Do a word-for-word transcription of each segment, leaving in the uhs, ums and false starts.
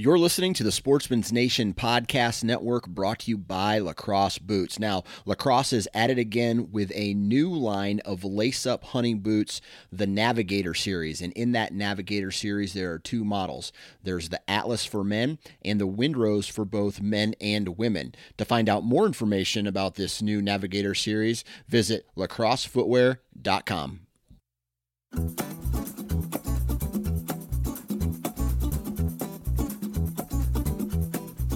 You're listening to the Sportsman's Nation Podcast Network, brought to you by Lacrosse Boots. Now, Lacrosse is at it again with a new line of lace-up hunting boots, the Navigator Series. And in that Navigator Series, there are two models. There's the Atlas for men and the Windrose for both men and women. To find out more information about this new Navigator Series, visit lacrosse footwear dot com.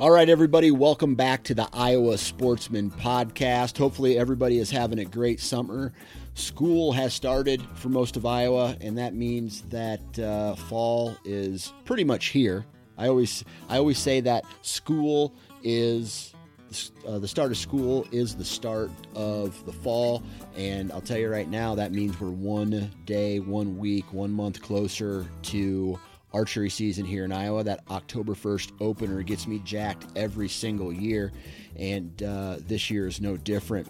All right, everybody, welcome back to the Iowa Sportsman Podcast. Hopefully everybody is having a great summer. School has started for most of Iowa, and that means that uh, fall is pretty much here. I always I always say that school is, uh, the start of school is the start of the fall, and I'll tell you right now, that means we're one day, one week, one month closer to archery season here in Iowa. That October first opener gets me jacked every single year, and uh, this year is no different.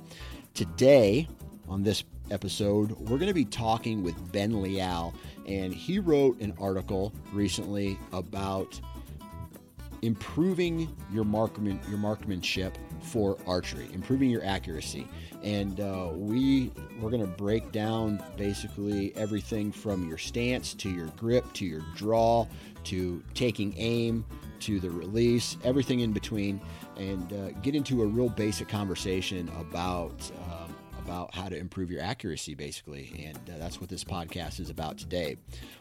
Today, on this episode, we're going to be talking with Ben Leal, and he wrote an article recently about improving your markman, your marksmanship for archery, improving your accuracy. And uh, we, we're going to break down basically everything from your stance to your grip, to your draw, to taking aim, to the release, everything in between, and uh, get into a real basic conversation about um, about how to improve your accuracy, basically. And uh, that's what this podcast is about today.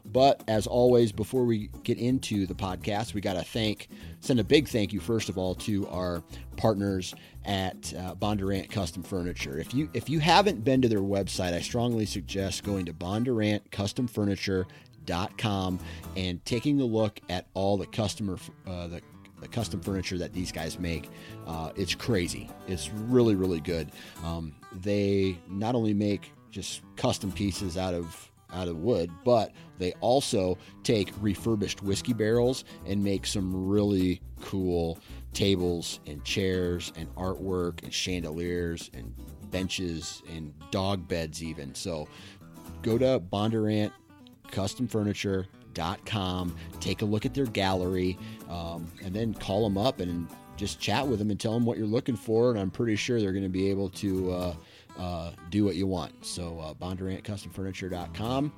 But as always, before we get into the podcast, we got to thank, send a big thank you, first of all, to our partners at uh, Bondurant Custom Furniture. If you, if you haven't been to their website, I strongly suggest going to bondurant custom furniture dot com and taking a look at all the customer, uh, the the custom furniture that these guys make. Uh, it's crazy. It's really, really good. Um, they not only make just custom pieces out of out of wood, but they also take refurbished whiskey barrels and make some really cool tables and chairs and artwork and chandeliers and benches and dog beds even. So go to Bondurant Custom Furniture Dot com, take a look at their gallery, um, and then call them up and just chat with them and tell them what you're looking for, and I'm pretty sure they're going to be able to uh, uh, do what you want. So uh, bondurant custom furniture dot com.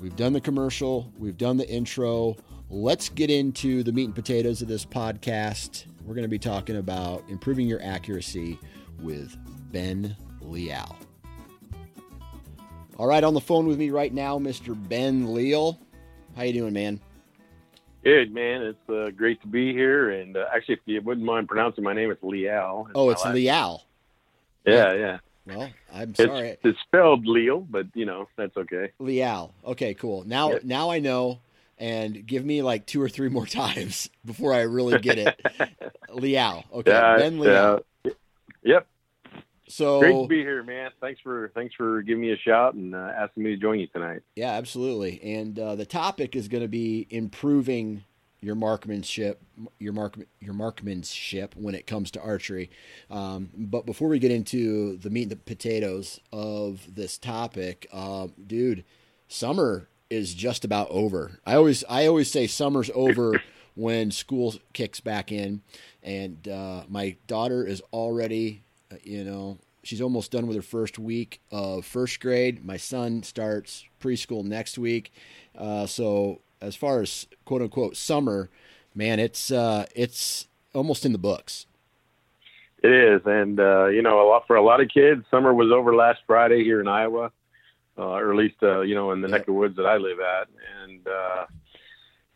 We've done the commercial. We've done the intro. Let's get into the meat and potatoes of this podcast. We're going to be talking about improving your accuracy with Ben Leal. All right, on the phone with me right now, Mister Ben Leal. How you doing, man? Good, man. It's uh, great to be here. And uh, actually, if you wouldn't mind pronouncing my name, it's Leal. It's oh, it's last... Leal. Yeah, yeah. Well, I'm sorry. It's, it's spelled Leal, but, you know, that's okay. Leal. Okay, cool. Now, yep. Now I know. And give me like two or three more times before I really get it. Leal. Okay, yeah, Ben Leal. Uh, yep. So great to be here, man. Thanks for thanks for giving me a shout and uh, asking me to join you tonight. Yeah, absolutely. And uh, the topic is going to be improving your marksmanship, your mark your marksmanship when it comes to archery. Um, but before we get into the meat and the potatoes of this topic, uh, dude, summer is just about over. I always I always say summer's over when school kicks back in, and uh, my daughter is already, you know, she's almost done with her first week of first grade. My son starts preschool next week. Uh, so as far as quote unquote summer, man, it's uh, it's almost in the books. It is. And, uh, you know, a lot, for a lot of kids, summer was over last Friday here in Iowa, uh, or at least, uh, you know, in the yeah. neck of woods that I live at. And, uh,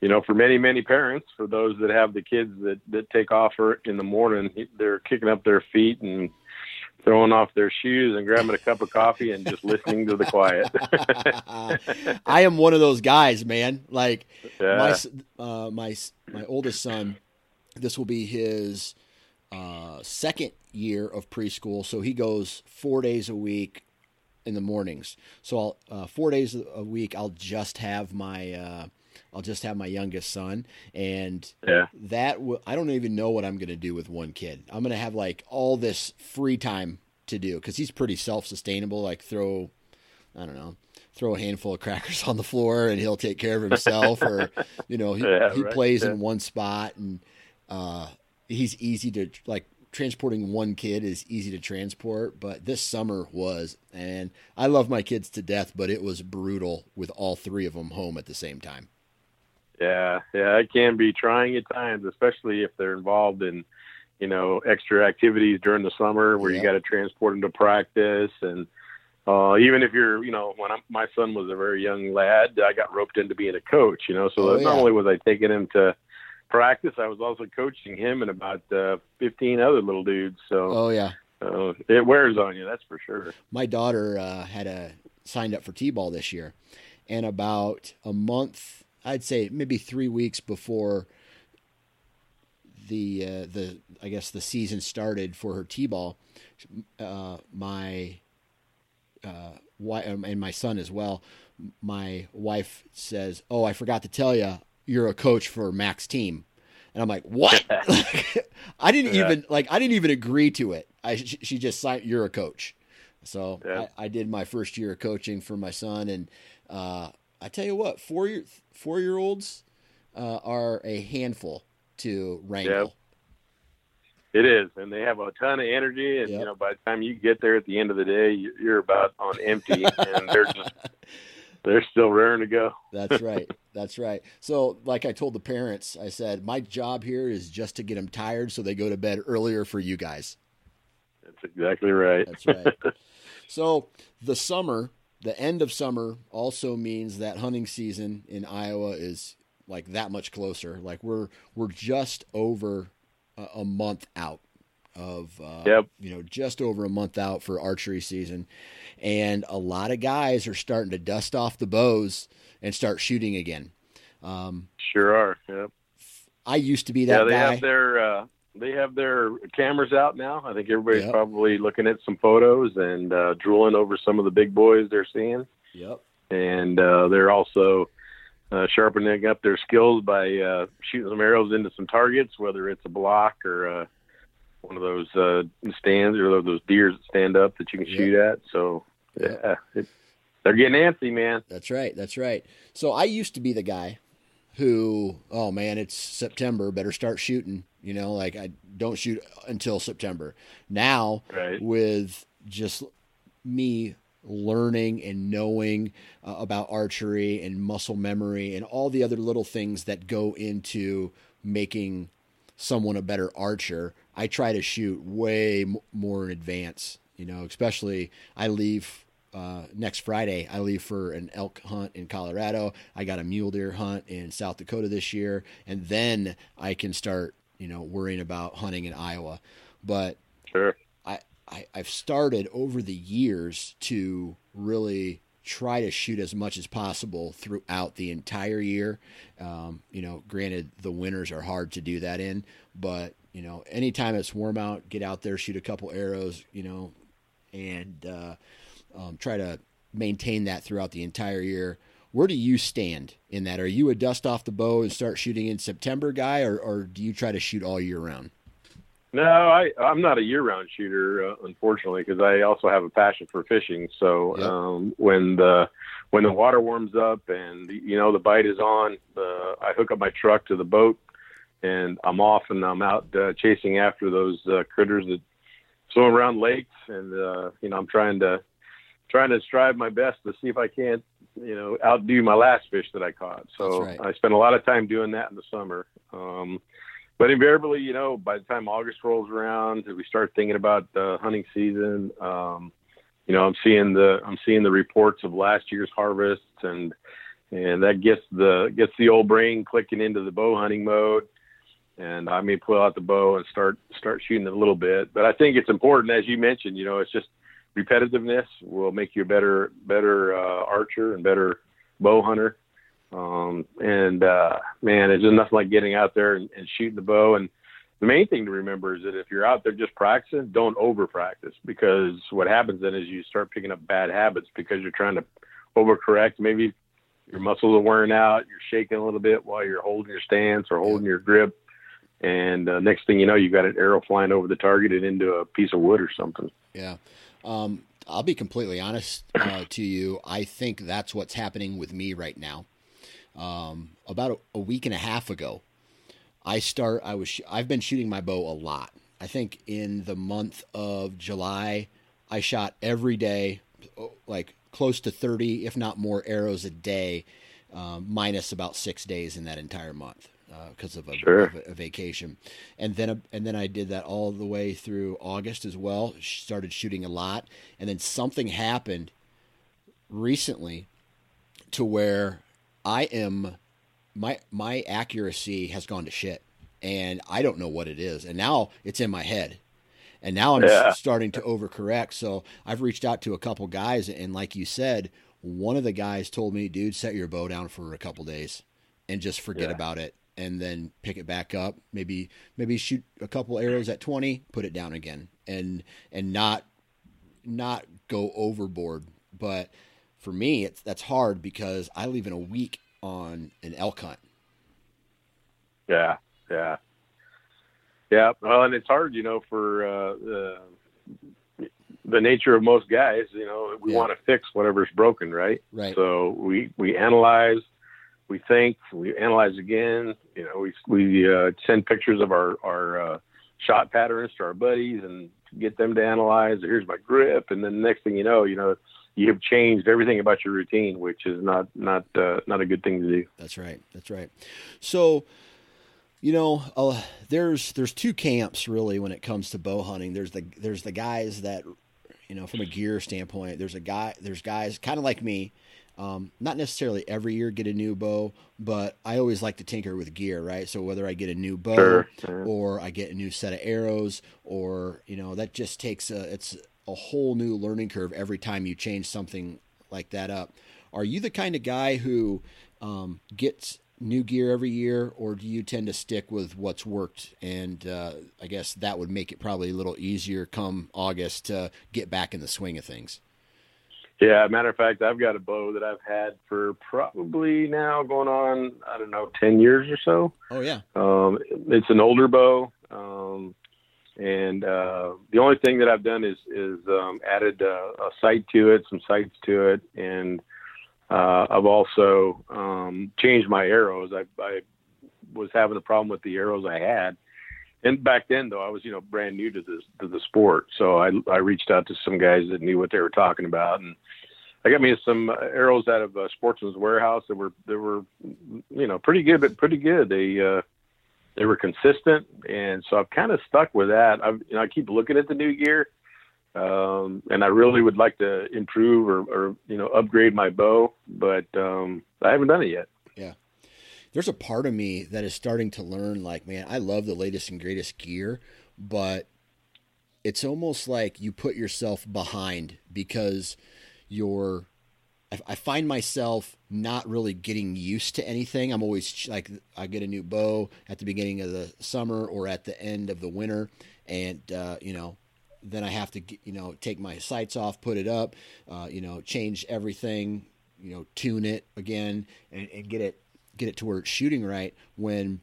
you know, for many, many parents, for those that have the kids that, that take off in the morning, they're kicking up their feet and throwing off their shoes and grabbing a cup of coffee and just listening to the quiet. I am one of those guys, man. Like yeah. my, uh, my, my oldest son, this will be his uh, second year of preschool. So he goes four days a week in the mornings. So I'll, uh, four days a week, I'll just have my, uh, I'll just have my youngest son, and yeah. that w- I don't even know what I'm going to do with one kid. I'm going to have like all this free time to do, because he's pretty self-sustainable. Like throw, I don't know, throw a handful of crackers on the floor and he'll take care of himself, or, you know, he, yeah, he right. plays yeah. in one spot, and uh, he's easy to like transporting one kid is easy to transport. But this summer was, and I love my kids to death, but it was brutal with all three of them home at the same time. Yeah, yeah, it can be trying at times, especially if they're involved in, you know, extra activities during the summer where yeah. you got to transport them to practice. And uh, even if you're, you know, when I'm, my son was a very young lad, I got roped into being a coach, you know, so oh, yeah. not only was I taking him to practice, I was also coaching him and about uh, fifteen other little dudes. So oh, yeah. uh, it wears on you, that's for sure. My daughter uh, had a, signed up for T-ball this year, and about a month I'd say maybe three weeks before the, uh, the, I guess the season started for her T-ball, uh, my, uh, wife, and my son as well, my wife says, "Oh, I forgot to tell you, you're a coach for Mac's team." And I'm like, what? I didn't yeah. even like, I didn't even agree to it. I, she just signed, "You're a coach." So yeah. I, I did my first year of coaching for my son. And, uh, I tell you what, four year four year olds uh, are a handful to wrangle. Yep. It is, and they have a ton of energy, and yep. you know, by the time you get there at the end of the day, you're about on empty, and they're just they're still raring to go. That's right. That's right. So, like I told the parents, I said my job here is just to get them tired so they go to bed earlier for you guys. That's exactly right. That's right. So the summer. The end of summer also means that hunting season in Iowa is like that much closer. Like we're we're just over a, a month out of, uh, yep. you know, just over a month out for archery season. And a lot of guys are starting to dust off the bows and start shooting again. Um, sure are. Yep. I used to be that yeah, they guy. Have their, uh, they have their cameras out now. I think everybody's yep. probably looking at some photos and uh, drooling over some of the big boys they're seeing. Yep. And uh, they're also uh, sharpening up their skills by uh, shooting some arrows into some targets, whether it's a block or uh, one of those uh, stands or those deers that stand up that you can yep. shoot at. So, yep. yeah, it, they're getting antsy, man. That's right. That's right. So I used to be the guy who, oh, man, it's September, better start shooting. You know, like I don't shoot until September. Now, right. with just me learning and knowing uh, about archery and muscle memory and all the other little things that go into making someone a better archer, I try to shoot way m- more in advance. You know, especially I leave uh, next Friday. I leave for an elk hunt in Colorado. I got a mule deer hunt in South Dakota this year, and then I can start, you know, worrying about hunting in Iowa. But sure. I, I, I've started over the years to really try to shoot as much as possible throughout the entire year. Um, you know, granted the winters are hard to do that in, but you know, anytime it's warm out, get out there, shoot a couple arrows, you know, and uh, um, try to maintain that throughout the entire year. Where do you stand in that? Are you a dust off the bow and start shooting in September guy, or, or do you try to shoot all year round? No, I, I'm not a year-round shooter, uh, unfortunately, because I also have a passion for fishing. So yep. um, when the when the water warms up and, you know, the bite is on, uh, I hook up my truck to the boat and I'm off and I'm out uh, chasing after those uh, critters that swim around lakes. And, uh, you know, I'm trying to, trying to strive my best to see if I can't, you know, outdo my last fish that I caught. So right. I spent a lot of time doing that in the summer. Um, but invariably, you know, by the time August rolls around, we start thinking about the uh, hunting season. Um, you know, I'm seeing the, I'm seeing the reports of last year's harvests, and, and that gets the, gets the old brain clicking into the bow hunting mode. And I may pull out the bow and start, start shooting a little bit, but I think it's important, as you mentioned, you know, it's just, repetitiveness will make you a better, better uh, archer and better bow hunter. Um, and uh, man, it's just nothing like getting out there and, and shooting the bow. And the main thing to remember is that if you're out there just practicing, don't over practice, because what happens then is you start picking up bad habits because you're trying to overcorrect. Maybe your muscles are wearing out, you're shaking a little bit while you're holding your stance or holding your grip. And uh, next thing you know, you've got an arrow flying over the target and into a piece of wood or something. Yeah. Um, I'll be completely honest uh, to you. I think that's what's happening with me right now. Um, about a, a week and a half ago, I start. I was. Sh- I've been shooting my bow a lot. I think in the month of July, I shot every day, like close to thirty, if not more, arrows a day, um, minus about six days in that entire month because uh, of, sure. of a vacation. And then, and then I did that all the way through August as well. Started shooting a lot. And then something happened recently to where I am, my, my accuracy has gone to shit and I don't know what it is. And now it's in my head and now I'm yeah. starting to overcorrect. So I've reached out to a couple guys. And like you said, one of the guys told me, dude, set your bow down for a couple days and just forget yeah. about it. And then pick it back up, maybe maybe shoot a couple arrows at twenty, put it down again, and and not not go overboard. But for me, it's that's hard because I leave in a week on an elk hunt. Yeah, yeah, yeah. Well, and it's hard, you know, for uh, the the nature of most guys. You know, we yeah. want to fix whatever's broken, right? Right. So we we analyze. We think, we analyze again, you know, we, we, uh, send pictures of our, our, uh, shot patterns to our buddies and get them to analyze. Here's my grip. And then the next thing you know, you know, you have changed everything about your routine, which is not, not, uh, not a good thing to do. That's right. That's right. So, you know, uh, there's, there's two camps really when it comes to bow hunting. There's the, there's the guys that, you know, from a gear standpoint, there's a guy, there's guys kind of like me. Um, not necessarily every year get a new bow, but I always like to tinker with gear, right? So whether I get a new bow sure, sure. or I get a new set of arrows or, you know, that just takes a, it's a whole new learning curve every time you change something like that up. Are you the kind of guy who, um, gets new gear every year, or do you tend to stick with what's worked? And, uh, I guess that would make it probably a little easier come August to get back in the swing of things. Yeah, matter of fact, I've got a bow that I've had for probably now going on, I don't know, ten years or so. Oh, yeah. Um, it's an older bow. Um, and uh, the only thing that I've done is is um, added uh, a sight to it, some sights to it. And uh, I've also um, changed my arrows. I, I was having a problem with the arrows I had. And back then, though, I was, you know, brand new to the to the sport, so I I reached out to some guys that knew what they were talking about, and I got me some arrows out of uh, Sportsman's Warehouse that were that were, you know, pretty good, but pretty good. They uh, they were consistent, and so I've kind of stuck with that. I you know, I keep looking at the new gear, um, and I really would like to improve or, or you know upgrade my bow, but um, I haven't done it yet. Yeah. There's a part of me that is starting to learn, like, man, I love the latest and greatest gear, but it's almost like you put yourself behind because you're, I find myself not really getting used to anything. I'm always like, I get a new bow at the beginning of the summer or at the end of the winter. And, uh, you know, then I have to, you know, take my sights off, put it up, uh, you know, change everything, you know, tune it again and, and get it. get it to where it's shooting right, when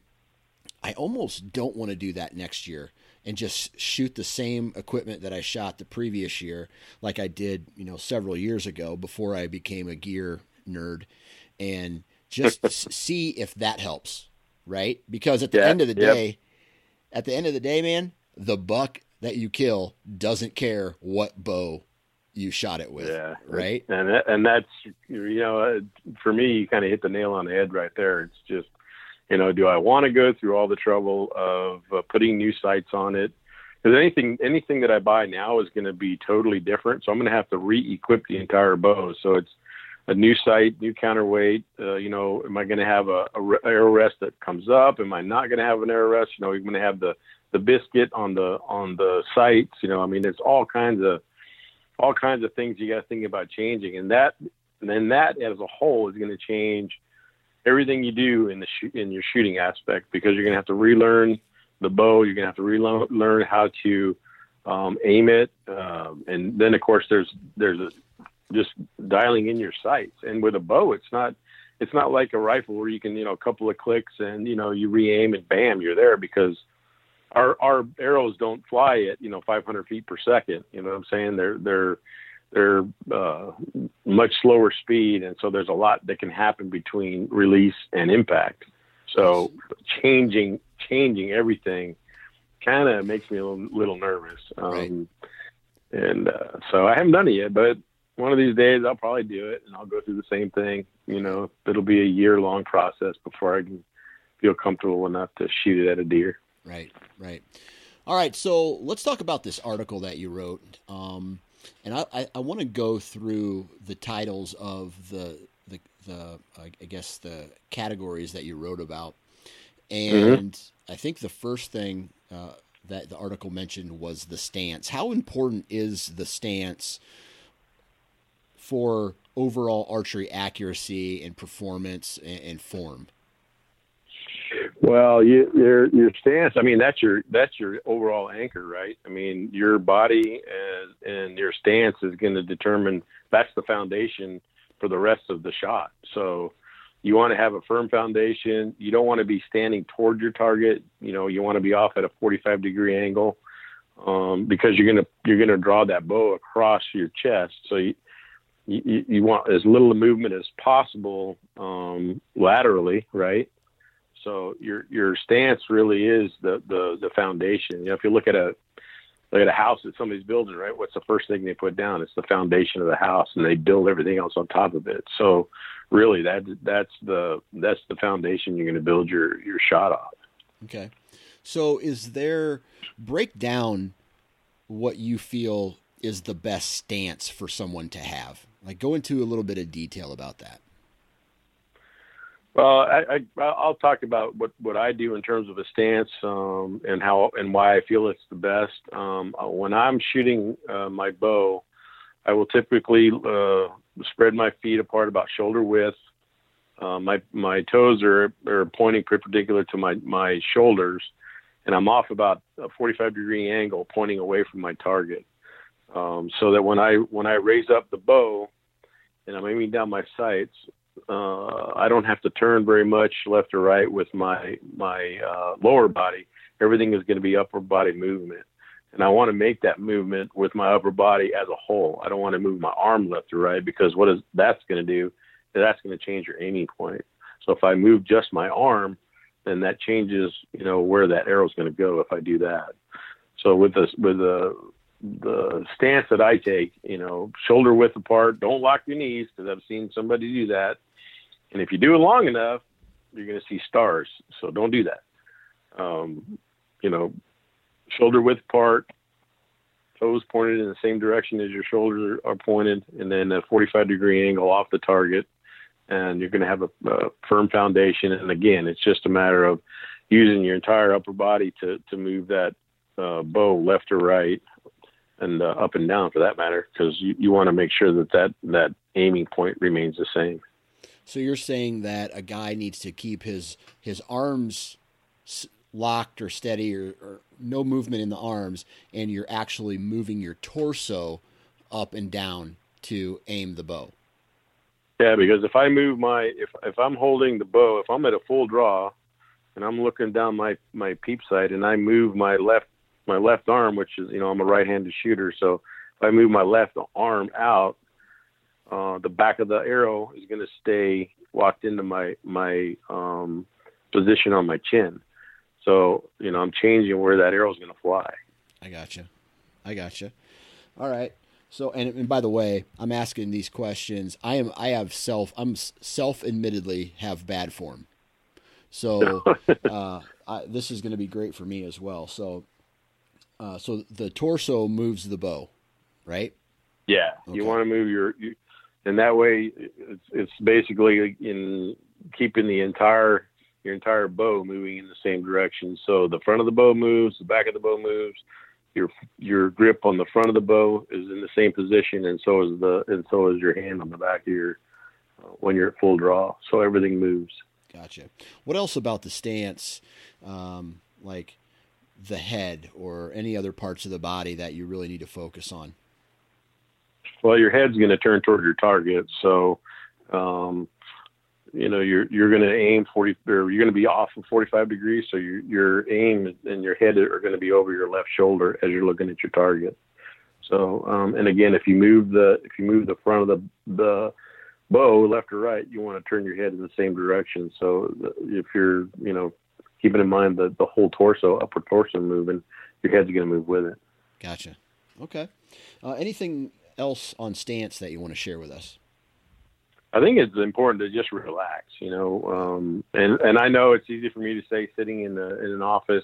I almost don't want to do that next year and just shoot the same equipment that I shot the previous year, like I did, you know, several years ago before I became a gear nerd, and just see if that helps, right? Because at the yeah, end of the day, yep. at the end of the day, man, the buck that you kill doesn't care what bow you shot it with, yeah. right? And that, and that's, you know, for me, you kind of hit the nail on the head right there. It's just, you know, do I want to go through all the trouble of uh, putting new sights on it? Because anything, anything that I buy now is going to be totally different. So I'm going to have to re-equip the entire bow. So it's a new sight, new counterweight. Uh, you know, am I going to have a, a arrow rest that comes up? Am I not going to have an arrow rest? You know, you're going to have the, the biscuit on the, on the sights. You know, I mean, there's all kinds of, all kinds of things you got to think about changing. And that, and then that as a whole is going to change everything you do in the sh- in your shooting aspect, because you're going to have to relearn the bow. You're going to have to relearn how to um, aim it. Um, and then of course there's, there's a, just dialing in your sights. And with a bow, it's not, it's not like a rifle where you can, you know, a couple of clicks and, you know, you re-aim and bam, you're there, because Our, our arrows don't fly at, you know, five hundred feet per second. You know what I'm saying? They're, they're, they're uh, much slower speed. And so there's a lot that can happen between release and impact. So changing, changing everything kind of makes me a little, little nervous. Um, right. And uh, so I haven't done it yet, but one of these days I'll probably do it and I'll go through the same thing. You know, it'll be a year long process before I can feel comfortable enough to shoot it at a deer. Right, right. All right, so let's talk about this article that you wrote. Um, and I, I, I want to go through the titles of the, the, the I guess, the categories that you wrote about. And mm-hmm. I think the first thing uh, that the article mentioned was the stance. How important is the stance for overall archery accuracy and performance and, and form? Well, you, your your stance. I mean, that's your that's your overall anchor, right? I mean, your body and, and your stance is going to determine. That's the foundation for the rest of the shot. So, you want to have a firm foundation. You don't want to be standing toward your target. You know, you want to be off at a forty-five degree angle, um, because you're gonna you're gonna draw that bow across your chest. So you you, you want as little movement as possible um, laterally, right? So your your stance really is the, the, the foundation. You know, if you look at a look at a house that somebody's building, right? What's the first thing they put down? It's the foundation of the house, and they build everything else on top of it. So really, that that's the that's the foundation you're going to build your, your shot off. Okay. So is there break down what you feel is the best stance for someone to have? Like, go into a little bit of detail about that. Well, I, I, I'll talk about what, what I do in terms of a stance um, and how and why I feel it's the best. Um, when I'm shooting uh, my bow, I will typically uh, spread my feet apart about shoulder width. Uh, my my toes are are pointing perpendicular to my, my shoulders, and I'm off about a forty-five degree angle, pointing away from my target. Um, so that when I when I raise up the bow, and I'm aiming down my sights. Uh, I don't have to turn very much left or right with my, my, uh, lower body. Everything is going to be upper body movement. And I want to make that movement with my upper body as a whole. I don't want to move my arm left or right, because what is that's going to do is that's going to change your aiming point. So if I move just my arm, then that changes, you know, where that arrow is going to go if I do that. So with the, with the, the stance that I take, you know, shoulder width apart, don't lock your knees, because I've seen somebody do that. And if you do it long enough, you're going to see stars. So don't do that. Um, you know, shoulder width apart, toes pointed in the same direction as your shoulders are pointed, and then a forty-five degree angle off the target. And you're going to have a, a firm foundation. And again, it's just a matter of using your entire upper body to, to move that uh, bow left or right. And uh, up and down, for that matter, because you, you want to make sure that, that that aiming point remains the same. So you're saying that a guy needs to keep his his arms locked or steady, or, or no movement in the arms, and you're actually moving your torso up and down to aim the bow. Yeah, because if I move my if if I'm holding the bow, if I'm at a full draw, and I'm looking down my my peep sight, and I move my left. my left arm, which is, you know, I'm a right-handed shooter. So if I move my left arm out, uh, the back of the arrow is going to stay locked into my, my um, position on my chin. So, you know, I'm changing where that arrow is going to fly. I gotcha. I gotcha. All right. So, and, and by the way, I'm asking these questions. I am, I have self, I'm self admittedly have bad form. So uh, I, this is going to be great for me as well. So, uh, so the torso moves the bow, right? Yeah. Okay. You want to move your, you, and that way it's, it's basically in keeping the entire, your entire bow moving in the same direction. So the front of the bow moves, the back of the bow moves, your, your grip on the front of the bow is in the same position. And so is the, and so is your hand on the back of your, uh, when you're at full draw. So everything moves. Gotcha. What else about the stance, um, like the head or any other parts of the body that you really need to focus on? Well, your head's going to turn toward your target. So, um, you know, you're, you're going to aim forty, or you're going to be off of forty-five degrees. So your, your aim and your head are going to be over your left shoulder as you're looking at your target. So, um, and again, if you move the, if you move the front of the, the bow left or right, you want to turn your head in the same direction. So if you're, you know, keeping in mind the, the whole torso, upper torso moving, your head's going to move with it. Gotcha. Okay. Uh, anything else on stance that you want to share with us? I think it's important to just relax, you know, um, and, and I know it's easy for me to say sitting in a, in an office,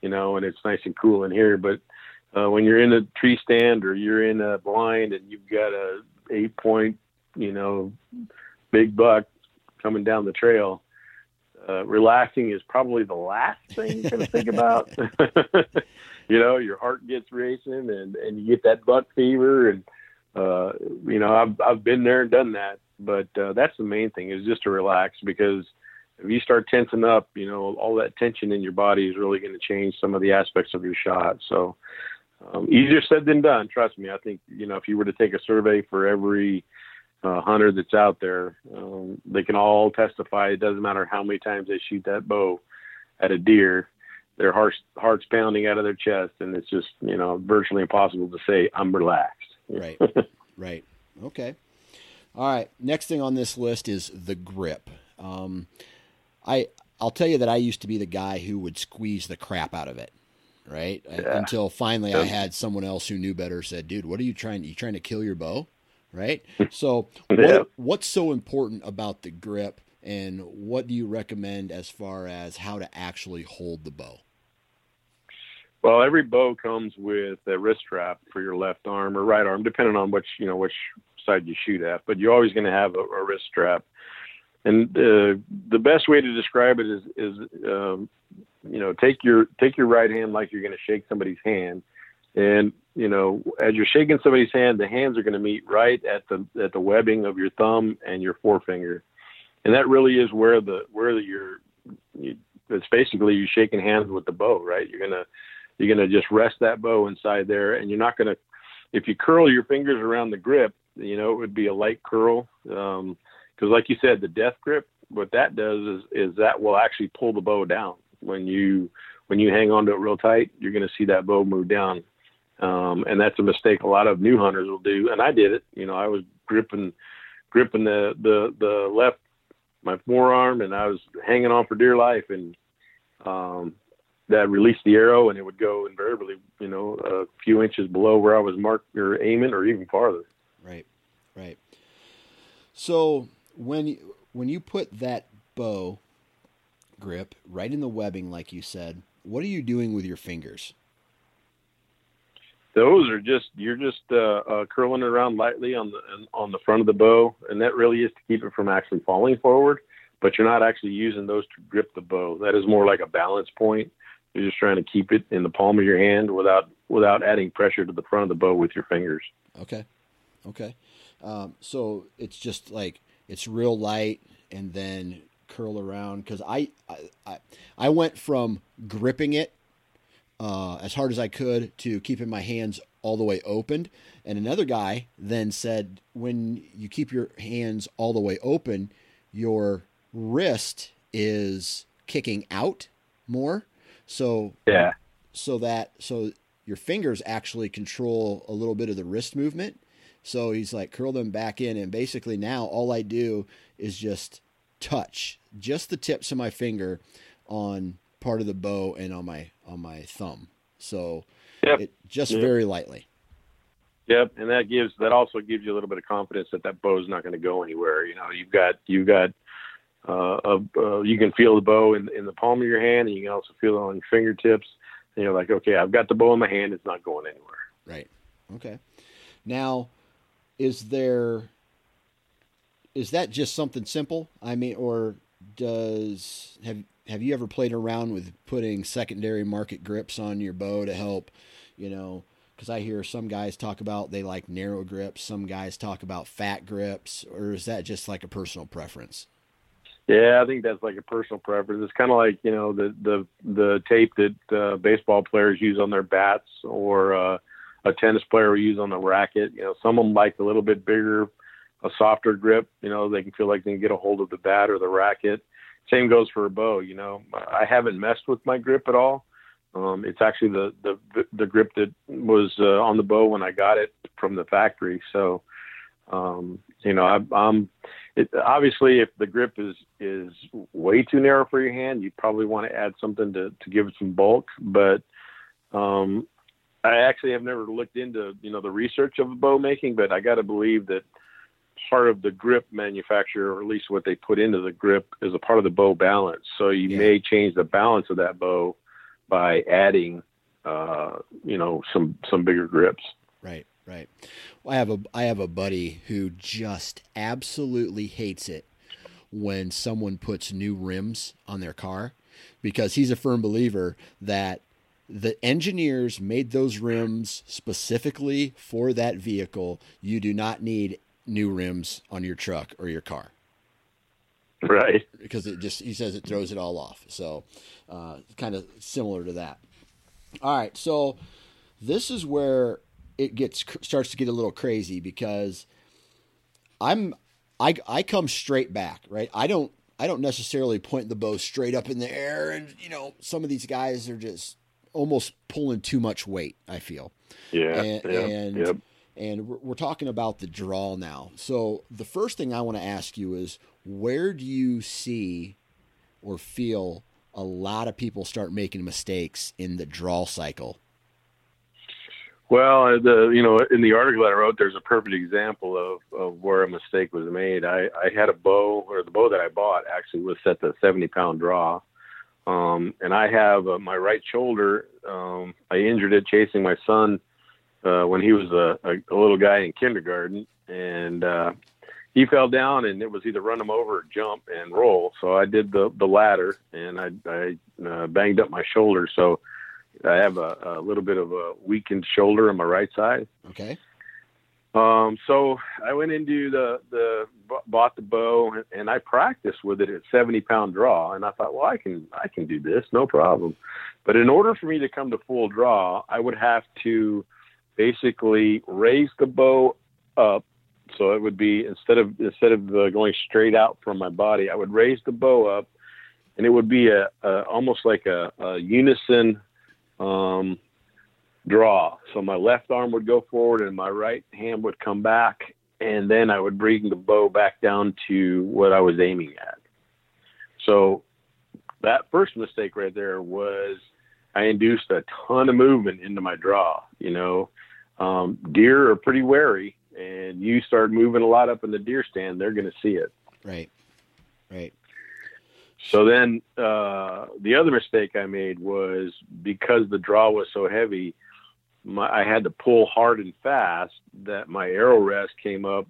you know, and it's nice and cool in here, but uh, when you're in a tree stand or you're in a blind and you've got a eight point, you know, big buck coming down the trail, uh, relaxing is probably the last thing you're going to think about. You know, your heart gets racing and, and you get that buck fever and, uh, you know, I've, I've been there and done that. But uh, that's the main thing, is just to relax, because if you start tensing up, you know, all that tension in your body is really going to change some of the aspects of your shot. So um, easier said than done. Trust me. I think, you know, if you were to take a survey for every uh, hunter that's out there, um, they can all testify. It doesn't matter how many times they shoot that bow at a deer, their hearts, hearts pounding out of their chest. And it's just, you know, virtually impossible to say I'm relaxed. Right. Right. Okay. All right. Next thing on this list is the grip. Um, I, I'll tell you that I used to be the guy who would squeeze the crap out of it. Right. Yeah. Until finally yeah. I had someone else who knew better said, dude, what are you trying to, you trying to kill your bow? Right. So yeah. what, what's so important about the grip, and what do you recommend as far as how to actually hold the bow? Well, every bow comes with a wrist strap for your left arm or right arm, depending on which, you know, which side you shoot at, but you're always going to have a, a wrist strap. And uh, the best way to describe it is, is um, you know, take your take your right hand like you're going to shake somebody's hand, and you know, as you're shaking somebody's hand, the hands are going to meet right at the at the webbing of your thumb and your forefinger, and that really is where the where the, your you, it's basically you're shaking hands with the bow, right? You're gonna you're gonna just rest that bow inside there, and you're not gonna, if you curl your fingers around the grip, you know, it would be a light curl. Um, 'cause like you said, the death grip, what that does is, is that will actually pull the bow down. When you, when you hang on to it real tight, you're going to see that bow move down. Um, and that's a mistake a lot of new hunters will do. And I did it, you know, I was gripping, gripping the, the, the left, my forearm, and I was hanging on for dear life. And, um, that released the arrow, and it would go invariably, you know, a few inches below where I was marked or aiming, or even farther. Right. Right. So when you, when you put that bow grip right in the webbing, like you said, what are you doing with your fingers? Those are just, you're just uh, uh, curling it around lightly on the, on the front of the bow. And that really is to keep it from actually falling forward, but you're not actually using those to grip the bow. That is more like a balance point. You're just trying to keep it in the palm of your hand without, without adding pressure to the front of the bow with your fingers. Okay. Okay. Um, so it's just like, it's real light and then curl around. 'Cause I, I, I went from gripping it, uh, as hard as I could to keeping my hands all the way opened. And another guy then said, when you keep your hands all the way open, your wrist is kicking out more. So, yeah. So that, so your fingers actually control a little bit of the wrist movement. So he's like, curl them back in. And basically now all I do is just touch just the tips of my finger on part of the bow and on my, on my thumb. So yep. it just yep. very lightly. Yep. And that gives, that also gives you a little bit of confidence that that bow is not going to go anywhere. You know, you've got, you've got, uh, a, uh, you can feel the bow in, in the palm of your hand, and you can also feel it on your fingertips. And you're like, okay, I've got the bow in my hand. It's not going anywhere. Right. Okay. Now, is there, is that just something simple? I mean, or does, have, have you ever played around with putting secondary market grips on your bow to help, you know, because I hear some guys talk about, they like narrow grips. Some guys talk about fat grips, or is that just like a personal preference? Yeah, I think that's like a personal preference. It's kind of like, you know, the, the, the tape that uh, baseball players use on their bats, or uh, a tennis player will use on the racket. You know, some of them like a little bit bigger, a softer grip. You know, they can feel like they can get a hold of the bat or the racket. Same goes for a bow. You know, I haven't messed with my grip at all. Um, it's actually the, the, the grip that was uh, on the bow when I got it from the factory. So, um, you know, I, I'm, it, obviously if the grip is, is way too narrow for your hand, you probably want to add something to, to give it some bulk. But, um, I actually have never looked into, you know, the research of bow making, but I got to believe that part of the grip manufacturer, or at least what they put into the grip, is a part of the bow balance. So you yeah. may change the balance of that bow by adding, uh, you know, some, some bigger grips. Right. Right. Well, I have a, I have a buddy who just absolutely hates it when someone puts new rims on their car, because he's a firm believer that the engineers made those rims specifically for that vehicle. You do not need new rims on your truck or your car. Right. Because it just, he says it throws it all off. So, uh, kind of similar to that. All right. So this is where it gets, starts to get a little crazy, because I'm, I, I come straight back, right? I don't, I don't necessarily point the bow straight up in the air, and, you know, some of these guys are just almost pulling too much weight, I feel. Yeah. And, yeah, and, yeah. and we're, we're talking about the draw now. So the first thing I want to ask you is, where do you see or feel a lot of people start making mistakes in the draw cycle? Well, the, you know, in the article that I wrote, there's a perfect example of, of where a mistake was made. I, I had a bow, or the bow that I bought actually was set to a seventy pound draw. Um, and I have uh, my right shoulder. Um, I injured it chasing my son uh, when he was a, a, a little guy in kindergarten, and uh, he fell down, and it was either run him over or jump and roll. So I did the, the latter, and I, I uh, banged up my shoulder. So I have a, a little bit of a weakened shoulder on my right side. Okay. Um, so I went into the, the, bought the bow, and, and I practiced with it at seventy pound draw. And I thought, well, I can, I can do this, no problem. But in order for me to come to full draw, I would have to basically raise the bow up. So it would be, instead of, instead of uh, going straight out from my body, I would raise the bow up, and it would be a, a almost like a, a unison, um, draw. So my left arm would go forward and my right hand would come back, and then I would bring the bow back down to what I was aiming at. So that first mistake right there was, I induced a ton of movement into my draw. You know, um, deer are pretty wary, and you start moving a lot up in the deer stand, they're going to see it. Right. Right. So then uh, the other mistake I made was, because the draw was so heavy, my, I had to pull hard and fast that my arrow rest came up,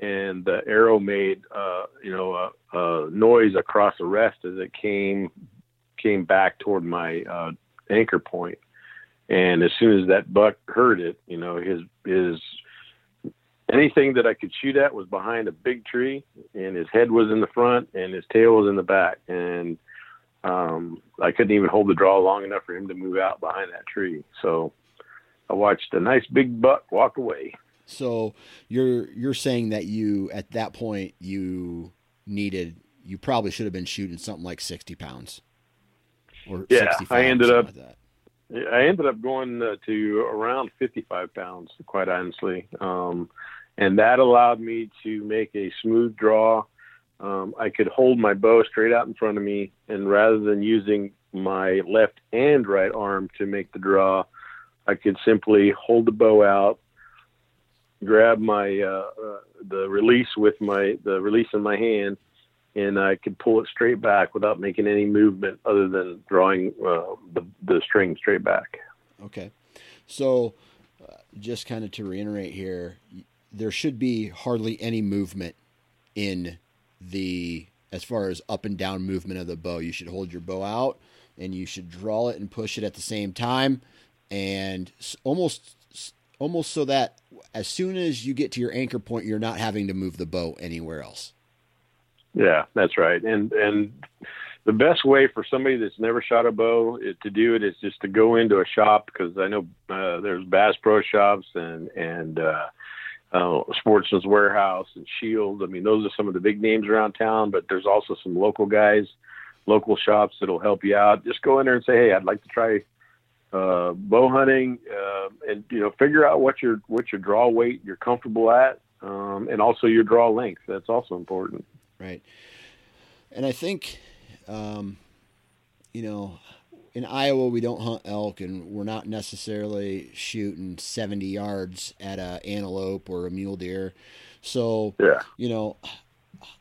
and the arrow made, uh, you know, a, a noise across the rest as it came, came back toward my uh, anchor point. And as soon as that buck heard it, you know, his, his, anything that I could shoot at was behind a big tree, and his head was in the front and his tail was in the back. And um, I couldn't even hold the draw long enough for him to move out behind that tree. So I watched a nice big buck walk away. So you're, you're saying that you, at that point, you needed, you probably should have been shooting something like sixty pounds. Or yeah, sixty-five, I ended up, like that. I ended up going uh, to around fifty-five pounds, quite honestly. Um, and that allowed me to make a smooth draw. Um, I could hold my bow straight out in front of me, and rather than using my left and right arm to make the draw, I could simply hold the bow out, grab my uh, uh, the release with my the release in my hand, and I could pull it straight back without making any movement other than drawing uh, the, the string straight back. Okay. So uh, just kind of to reiterate here, there should be hardly any movement in the, as far as up and down movement of the bow. You should hold your bow out and you should draw it and push it at the same time. And almost, almost so that as soon as you get to your anchor point, you're not having to move the bow anywhere else. Yeah, that's right. And and the best way for somebody that's never shot a bow is to do it is just to go into a shop, because I know uh, there's Bass Pro Shops and and uh, uh, Sportsman's Warehouse and Shields. I mean, those are some of the big names around town, but there's also some local guys, local shops that'll help you out. Just go in there and say, hey, I'd like to try uh, bow hunting, uh, and you know, figure out what your what your draw weight you're comfortable at, um, and also your draw length. That's also important. Right. And I think, um, you know, in Iowa, we don't hunt elk, and we're not necessarily shooting seventy yards at a antelope or a mule deer. So, yeah. You know,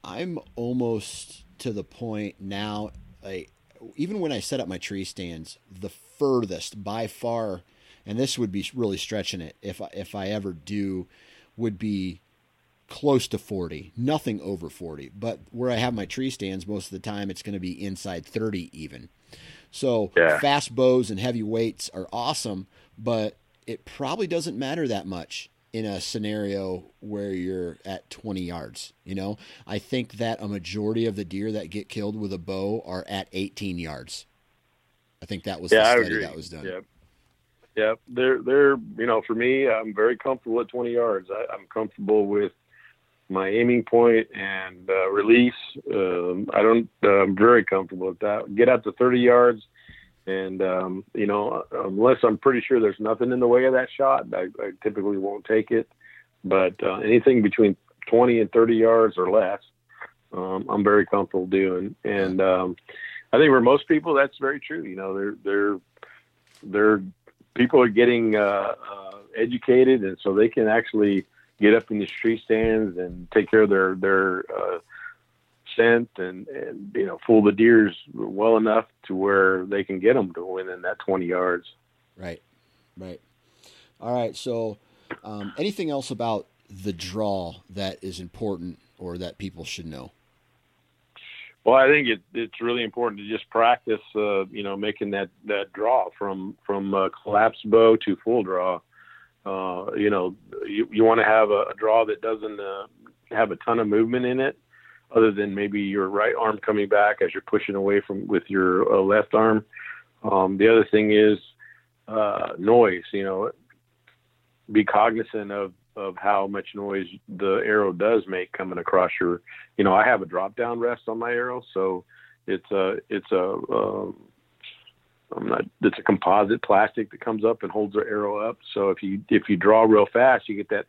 I'm almost to the point now, like, even when I set up my tree stands, the furthest by far, and this would be really stretching it if I, if I ever do, would be close to forty, nothing over forty, but where I have my tree stands, most of the time it's going to be inside thirty even. So yeah. Fast bows and heavy weights are awesome, but it probably doesn't matter that much in a scenario where you're at twenty yards. You know, I think that a majority of the deer that get killed with a bow are at eighteen yards. I think that was yeah, the I study agree. that was done. Yeah. Yeah. They're, they're, you know, for me, I'm very comfortable at twenty yards. I, I'm comfortable with my aiming point and uh, release. Um, I don't, uh, I'm very comfortable with that. Get out to thirty yards. And, um, you know, unless I'm pretty sure there's nothing in the way of that shot, I, I typically won't take it. But uh, anything between twenty and thirty yards or less, um, I'm very comfortable doing. And um, I think for most people, that's very true. You know, they're, they're, they're, people are getting uh, uh, educated. And so they can actually get up in these tree stands and take care of their, their uh, scent and, and, you know, fool the deers well enough to where they can get them to within that twenty yards. Right. Right. All right. So um, anything else about the draw that is important or that people should know? Well, I think it, it's really important to just practice, uh, you know, making that, that draw from, from a collapsed bow to full draw. Uh, you know, you, you want to have a, a draw that doesn't uh, have a ton of movement in it, other than maybe your right arm coming back as you're pushing away from with your uh, left arm. Um, the other thing is uh, noise. You know, be cognizant of, of how much noise the arrow does make coming across your. You know, I have a drop down rest on my arrow, so it's a it's a um, I'm not, it's a composite plastic that comes up and holds the arrow up. So if you, if you draw real fast, you get that,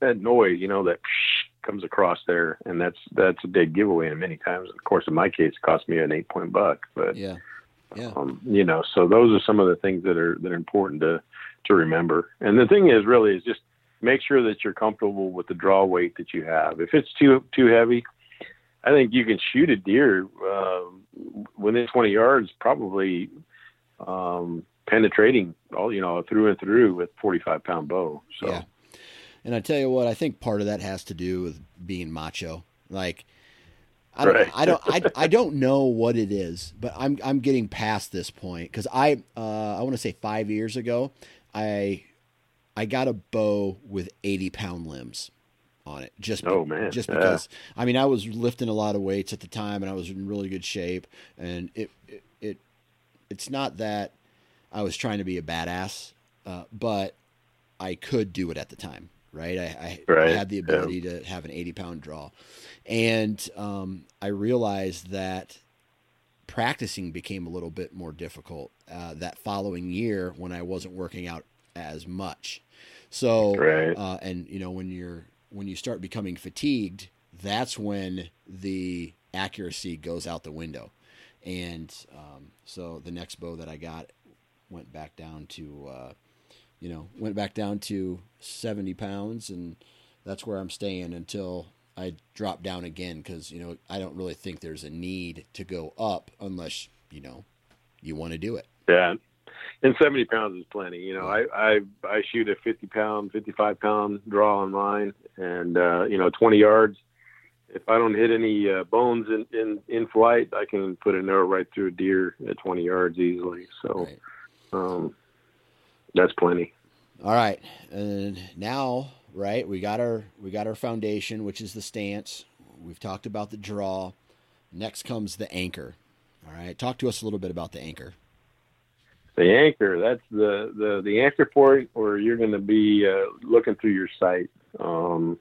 that noise, you know, that psh, comes across there. And that's, that's a dead giveaway. And many times, of course, in my case, it cost me an eight point buck, but yeah, yeah. Um, you know, so those are some of the things that are, that are important to, to remember. And the thing is really is just make sure that you're comfortable with the draw weight that you have. If it's too, too heavy, I think you can shoot a deer uh, within twenty yards, probably, um, penetrating all, you know, through and through with forty-five pound bow. So, yeah. And I tell you what, I think part of that has to do with being macho. Like, I don't, right. I don't, I, I don't know what it is, but I'm, I'm getting past this point. Cause I, uh, I want to say five years ago, I, I got a bow with eighty pound limbs on it. Just, oh, man. just yeah. because, I mean, I was lifting a lot of weights at the time and I was in really good shape, and it, it, it it's not that I was trying to be a badass, uh, but I could do it at the time, right? I, I, right. I had the ability yeah. to have an eighty pound draw. And um, I realized that practicing became a little bit more difficult uh, that following year when I wasn't working out as much. So, right. uh, and you know, when you're, when you start becoming fatigued, that's when the accuracy goes out the window. And um, so the next bow that I got went back down to, uh, you know, went back down to seventy pounds, and that's where I'm staying until I drop down again, because, you know, I don't really think there's a need to go up unless, you know, you want to do it. Yeah. And seventy pounds is plenty. You know, I, I, I shoot a fifty pound, fifty-five pound draw on mine, and, uh, you know, twenty yards. If I don't hit any uh, bones in, in, in flight, I can put an arrow right through a deer at twenty yards easily. So right. um, that's plenty. All right. And now, right, we got our, we got our foundation, which is the stance. We've talked about the draw. Next comes the anchor. All right. Talk to us a little bit about the anchor. The anchor, that's the, the, the anchor point where you're going to be uh, looking through your sight. Um,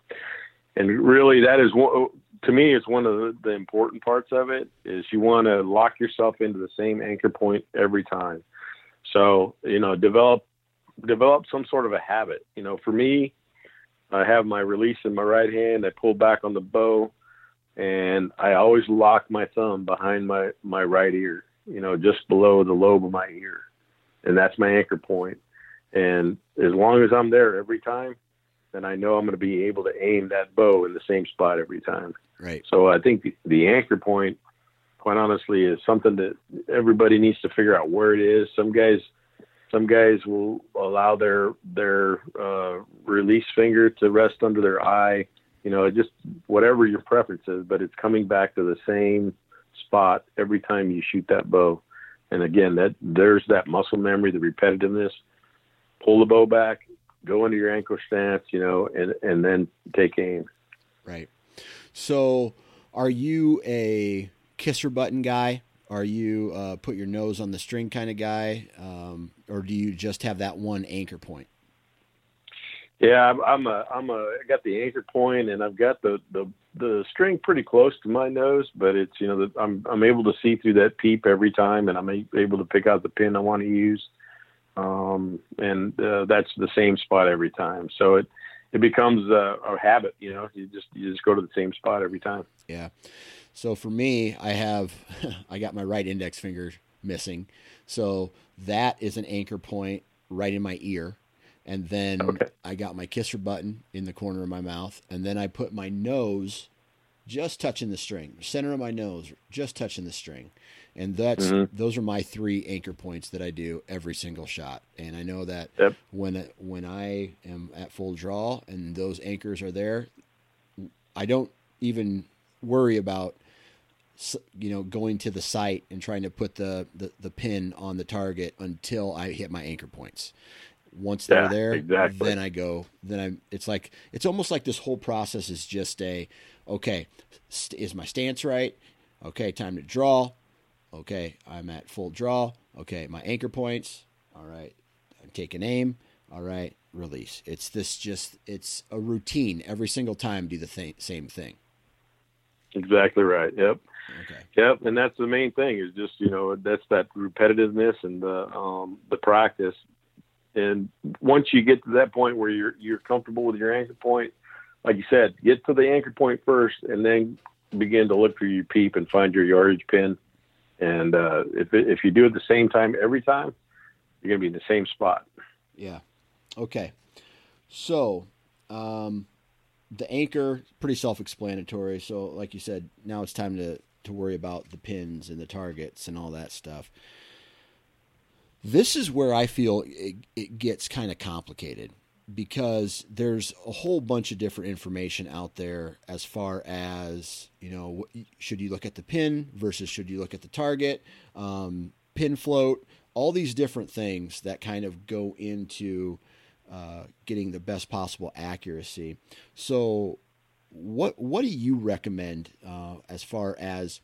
and really that is one, to me, it's one of the important parts of it is you want to lock yourself into the same anchor point every time. So, you know, develop, develop some sort of a habit. You know, for me, I have my release in my right hand. I pull back on the bow, and I always lock my thumb behind my, my right ear, you know, just below the lobe of my ear. And that's my anchor point. And as long as I'm there every time, then I know I'm going to be able to aim that bow in the same spot every time. Right. So I think the, the anchor point, quite honestly, is something that everybody needs to figure out where it is. Some guys, some guys will allow their, their uh, release finger to rest under their eye, you know, just whatever your preference is, but it's coming back to the same spot every time you shoot that bow. And again, that there's that muscle memory, the repetitiveness, pull the bow back, go into your anchor stance, you know, and, and then take aim. Right. So are you a kisser button guy? Are you uh put your nose on the string kind of guy? Um, or do you just have that one anchor point? Yeah, I'm, I'm a, I'm a, I got the anchor point, and I've got the, the, the string pretty close to my nose, but it's, you know, the, I'm, I'm able to see through that peep every time, and I'm able to pick out the pin I want to use. Um, and, uh, that's the same spot every time. So it, it becomes a, a habit, you know, you just, you just go to the same spot every time. Yeah. So for me, I have, I got my right index finger missing. So that is an anchor point right in my ear. And then okay. I got my kisser button in the corner of my mouth. And then I put my nose just touching the string, center of my nose, just touching the string. And that's, mm-hmm. those are my three anchor points that I do every single shot. And I know that yep. when, when I am at full draw and those anchors are there, I don't even worry about, you know, going to the sight and trying to put the, the, the pin on the target until I hit my anchor points. Once they're yeah, there, exactly. then I go, then I'm, it's like, it's almost like this whole process is just a, okay, st- is my stance right? Okay. Time to draw. Okay. I'm at full draw. Okay. My anchor points. All right. I'm taking aim. All right. Release. It's this just, it's a routine every single time. Do the th- same thing. Exactly right. Yep. Okay. Yep. And that's the main thing is just, you know, that's that repetitiveness and the, um, the practice. And once you get to that point where you're you're comfortable with your anchor point, like you said, get to the anchor point first, and then begin to look for your peep and find your yardage pin. And uh, if it, if you do it the same time every time, you're going to be in the same spot. Yeah. Okay. So um, the anchor, pretty self-explanatory. So like you said, now it's time to, to worry about the pins and the targets and all that stuff. This is where I feel it, it gets kind of complicated because there's a whole bunch of different information out there as far as, you know, should you look at the pin versus should you look at the target, um, pin float, all these different things that kind of go into uh, getting the best possible accuracy. So what, what do you recommend uh, as far as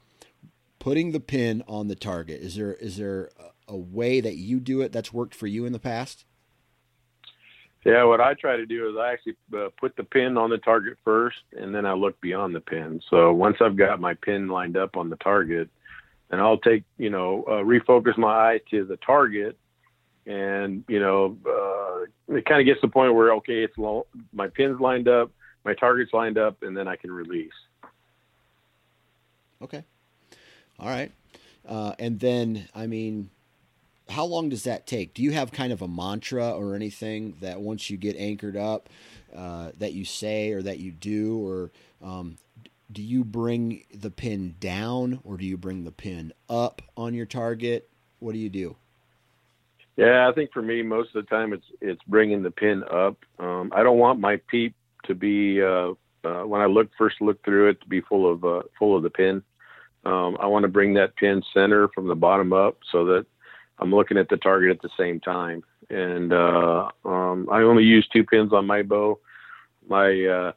putting the pin on the target? Is there, is there a, a way that you do it that's worked for you in the past? Yeah, what I try to do is I actually uh, put the pin on the target first, and then I look beyond the pin. So once I've got my pin lined up on the target, and I'll take, you know, uh, refocus my eye to the target. And, you know, uh, it kind of gets to the point where, okay, it's low, my pin's lined up, my target's lined up, and then I can release. Okay. All right. Uh, and then, I mean, how long does that take? Do you have kind of a mantra or anything that once you get anchored up, uh, that you say or that you do, or um, do you bring the pin down or do you bring the pin up on your target? What do you do? Yeah, I think for me, most of the time it's, it's bringing the pin up. Um, I don't want my peep to be, uh, uh, when I look first look through it, to be full of, uh, full of the pin. Um, I want to bring that pin center from the bottom up so that I'm looking at the target at the same time. And, uh, um, I only use two pins on my bow. My, uh,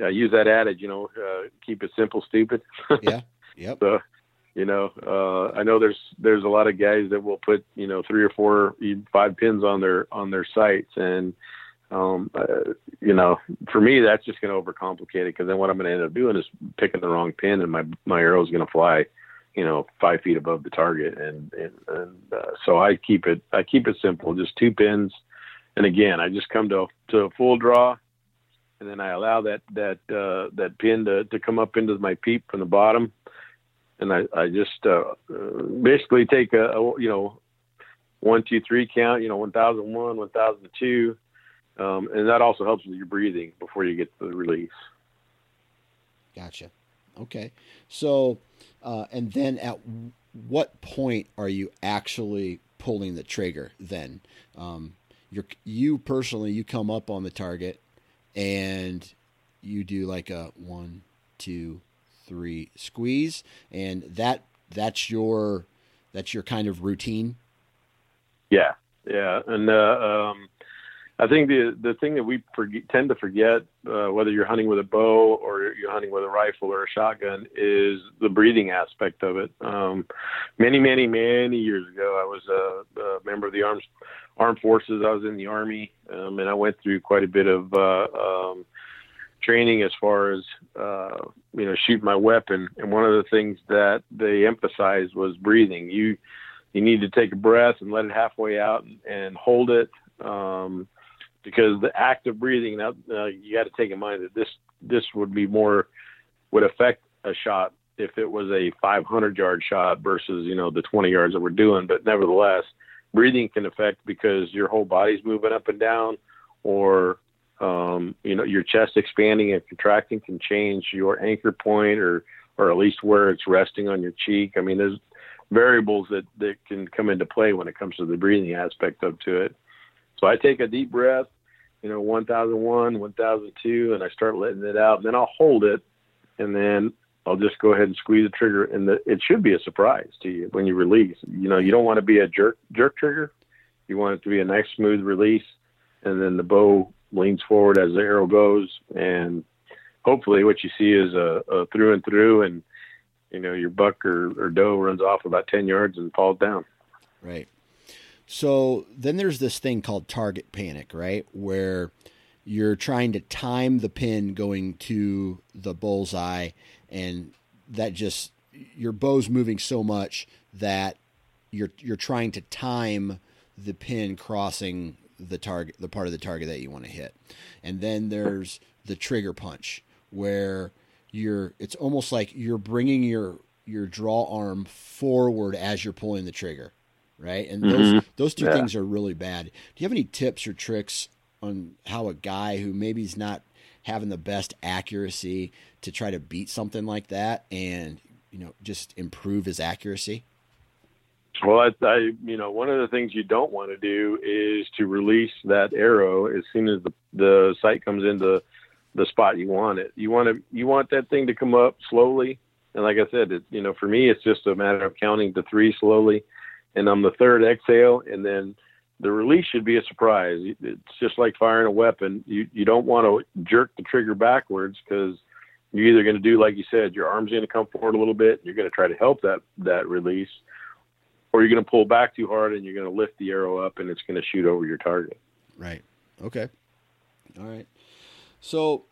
I use that adage, you know, uh, keep it simple, stupid. Yeah. Yep. So, you know, uh, I know there's, there's a lot of guys that will put, you know, three or four, five pins on their, on their sights. And, um, uh, you know, for me, that's just going to overcomplicate it. 'Cause then what I'm going to end up doing is picking the wrong pin and my, my arrow is going to fly, you know, five feet above the target. And, and, and uh, so I keep it, I keep it simple, just two pins. And again, I just come to, to a full draw. And then I allow that, that, uh, that pin to, to come up into my peep from the bottom. And I, I just, uh, basically take a, a, you know, one, two, three count, you know, one thousand one, one thousand two. Um, and that also helps with your breathing before you get to the release. Gotcha. Okay. So, uh, and then at what point are you actually pulling the trigger then? Um, you're, you personally, you come up on the target and you do like a one, two, three squeeze. And that, that's your, that's your kind of routine. Yeah. Yeah. And, uh, um, I think the, the thing that we forget, tend to forget, uh, whether you're hunting with a bow or you're hunting with a rifle or a shotgun, is the breathing aspect of it. Um, many, many, many years ago, I was a, a member of the armed, armed forces. I was in the Army, um, and I went through quite a bit of uh, um, training as far as, uh, you know, shoot my weapon. And one of the things that they emphasized was breathing. You you need to take a breath and let it halfway out and, and hold it. Um, Because the act of breathing, uh, you got to take in mind that this this would be more would affect a shot if it was a five hundred yard shot versus, you know, the twenty yards that we're doing. But nevertheless, breathing can affect because your whole body's moving up and down, or um, you know, your chest expanding and contracting can change your anchor point, or or at least where it's resting on your cheek. I mean, there's variables that that can come into play when it comes to the breathing aspect of to it. So I take a deep breath, you know, one thousand one, one thousand two, and I start letting it out, and then I'll hold it, and then I'll just go ahead and squeeze the trigger. And the, it should be a surprise to you when you release. You know, you don't want to be a jerk jerk trigger. You want it to be a nice, smooth release, and then the bow leans forward as the arrow goes, and hopefully what you see is a, a through and through, and, you know, your buck or, or doe runs off about ten yards and falls down. Right. So then there's this thing called target panic, right? Where you're trying to time the pin going to the bullseye, and that just, your bow's moving so much that you're, you're trying to time the pin crossing the target, the part of the target that you want to hit. And then there's the trigger punch, where you're, it's almost like you're bringing your, your draw arm forward as you're pulling the trigger. Right. And those, mm-hmm. those two yeah. things are really bad. Do you have any tips or tricks on how a guy who maybe is not having the best accuracy to try to beat something like that and, you know, just improve his accuracy? Well, I, I you know, one of the things you don't want to do is to release that arrow as soon as the, the sight comes into the spot you want it. You want to, you want that thing to come up slowly. And like I said, it, you know, for me, it's just a matter of counting to three slowly. And on the third exhale, and then the release should be a surprise. It's just like firing a weapon. You you don't want to jerk the trigger backwards, because you're either going to do, like you said, your arm's going to come forward a little bit, and you're going to try to help that, that release, or you're going to pull back too hard and you're going to lift the arrow up and it's going to shoot over your target. Right. Okay. All right. So,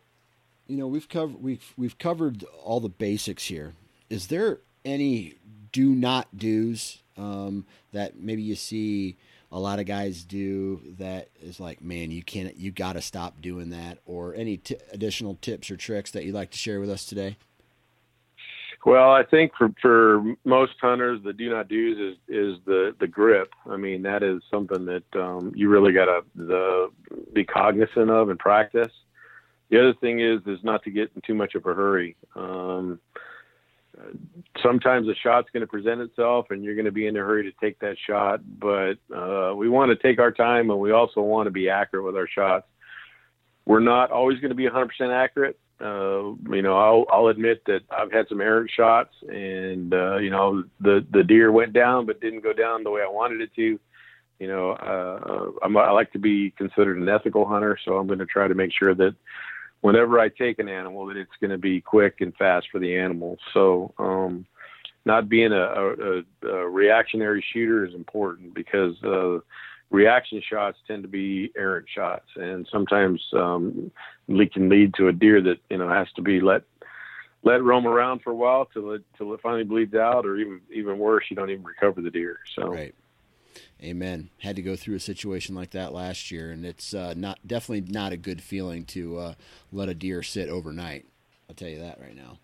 you know, we've covered, we've, we've covered all the basics here. Is there any do not do's um, that maybe you see a lot of guys do that is like, man, you can't, you got to stop doing that, or any t- additional tips or tricks that you'd like to share with us today? Well, I think for, for most hunters, the do not do's is, is the, the grip. I mean, that is something that um, you really got to be cognizant of and practice. The other thing is, is not to get in too much of a hurry. Um, sometimes a shot's going to present itself and you're going to be in a hurry to take that shot, but uh, we want to take our time, and we also want to be accurate with our shots. We're not always going to be one hundred percent accurate. Uh, you know, I'll, I'll admit that I've had some errant shots, and, uh, you know, the, the deer went down, but didn't go down the way I wanted it to. You know, uh, I'm, I like to be considered an ethical hunter. So I'm going to try to make sure that whenever I take an animal, that it's going to be quick and fast for the animal. So, um, not being a, a, a reactionary shooter is important, because, uh, reaction shots tend to be errant shots, and sometimes um, can lead to a deer that, you know, has to be let let roam around for a while till it till it finally bleeds out, or even even worse, you don't even recover the deer. So, right, amen. Had to go through a situation like that last year, and it's uh, not definitely not a good feeling to uh, let a deer sit overnight. I'll tell you that right now.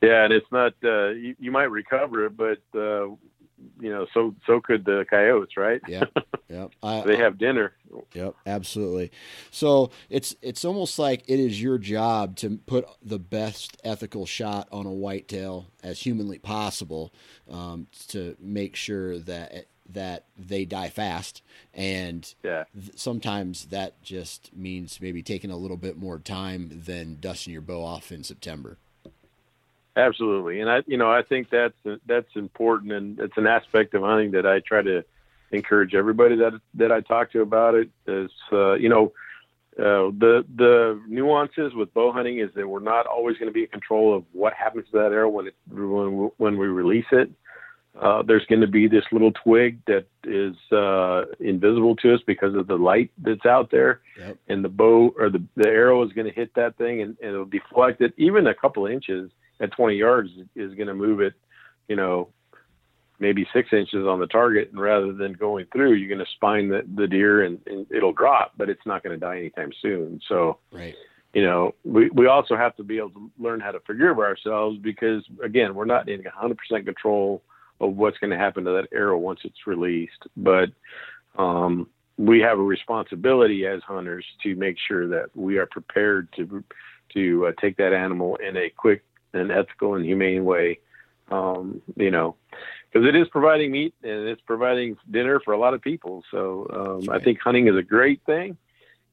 Yeah, and it's not. Uh, you, you might recover it, but. Uh, you know, so, so could the coyotes, right? Yeah. Yep. yep. They have dinner. Yep. Absolutely. So it's, it's almost like it is your job to put the best ethical shot on a whitetail as humanly possible, um, to make sure that, that they die fast. And yeah. th- sometimes that just means maybe taking a little bit more time than dusting your bow off in September. Absolutely. And I, you know, I think that's, that's important. And it's an aspect of hunting that I try to encourage everybody that, that I talk to about it is, uh, you know, uh, the, the nuances with bow hunting is that we're not always going to be in control of what happens to that arrow when it, when, when we release it. Uh, there's going to be this little twig that is uh, invisible to us because of the light that's out there. Yep. And the bow or the, the arrow is going to hit that thing, and, and it'll deflect it even a couple of inches. At twenty yards is going to move it, you know, maybe six inches on the target. And rather than going through, you're going to spine the, the deer, and, and it'll drop, but it's not going to die anytime soon. So, right. You know, we, we also have to be able to learn how to forgive ourselves, because again, we're not in one hundred percent control of what's going to happen to that arrow once it's released. But, um, we have a responsibility as hunters to make sure that we are prepared to, to uh, take that animal in a quick, an ethical and humane way, um, you know, because it is providing meat and it's providing dinner for a lot of people. So um, right. I think hunting is a great thing,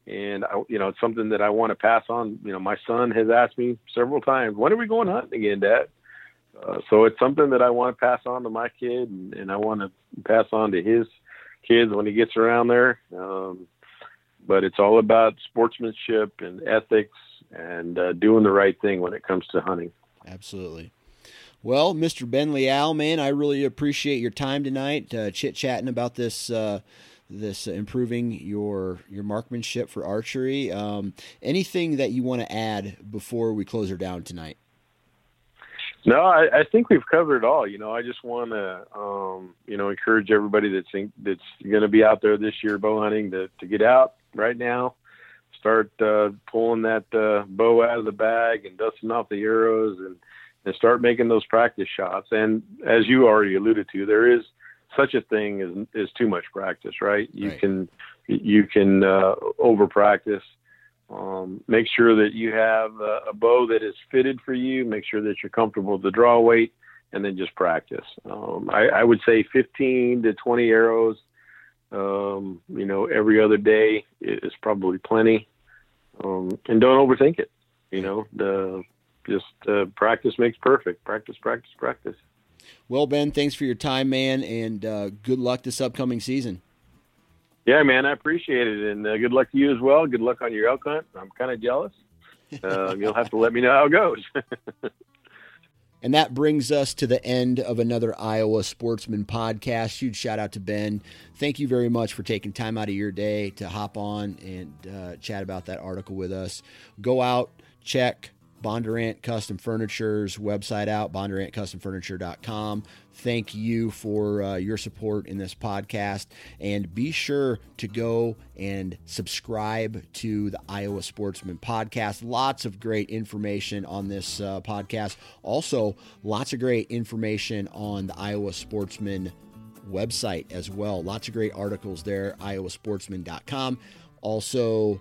and I, you know, it's something that I want to pass on. You know, my son has asked me several times, "When are we going hunting again, Dad?" Uh, so it's something that I want to pass on to my kid, and, and I want to pass on to his kids when he gets around there. Um, but it's all about sportsmanship and ethics and uh, doing the right thing when it comes to hunting. Absolutely. Well, Mister Ben Leal, man, I really appreciate your time tonight, uh, chit-chatting about this, uh, this uh, improving your your marksmanship for archery. Um, anything that you want to add before we close her down tonight? No, I, I think we've covered it all. You know, I just want to, um, you know, encourage everybody that's in, that's going to be out there this year bow hunting to, to get out right now. Start uh, pulling that uh, bow out of the bag and dusting off the arrows, and, and start making those practice shots. And as you already alluded to, there is such a thing as is too much practice, right? You right. can you can uh, over practice. Um, make sure that you have a, a bow that is fitted for you. Make sure that you're comfortable with the draw weight, and then just practice. Um, I, I would say fifteen to twenty arrows. Um, you know, every other day is probably plenty. Um, and don't overthink it. You know, the, just uh, practice makes perfect. Practice, practice, practice. Well, Ben, thanks for your time, man, and uh, good luck this upcoming season. Yeah, man, I appreciate it, and uh, good luck to you as well. Good luck on your elk hunt. I'm kind of jealous. Uh, you'll have to let me know how it goes. And that brings us to the end of another Iowa Sportsman podcast. Huge shout out to Ben. Thank you very much for taking time out of your day to hop on and uh, chat about that article with us. Go out, check, Bondurant Custom Furniture's website out, bondurant custom furniture dot com. Thank you for uh, your support in this podcast. And be sure to go and subscribe to the Iowa Sportsman Podcast. Lots of great information on this uh, podcast. Also, lots of great information on the Iowa Sportsman website as well. Lots of great articles there, iowa sportsman dot com. Also,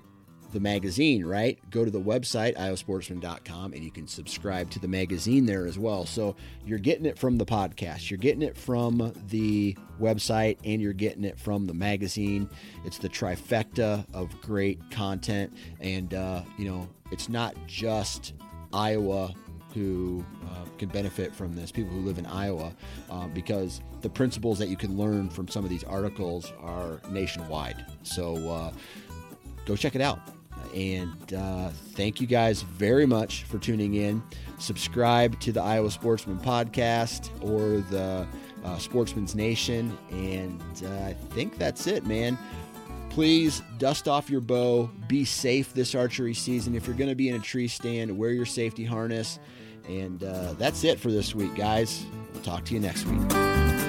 the magazine, right? Go to the website, iowa sportsman dot com, and you can subscribe to the magazine there as well. So you're getting it from the podcast, you're getting it from the website, and you're getting it from the magazine. It's the trifecta of great content. And, uh, you know, it's not just Iowa who uh, can benefit from this, people who live in Iowa, uh, because the principles that you can learn from some of these articles are nationwide. So uh, go check it out. And uh, thank you guys very much for tuning in. Subscribe to the Iowa Sportsman Podcast or the uh, Sportsman's Nation. And uh, I think that's it, man. Please dust off your bow. Be safe this archery season. If you're going to be in a tree stand, wear your safety harness. And uh, that's it for this week, guys. We'll talk to you next week.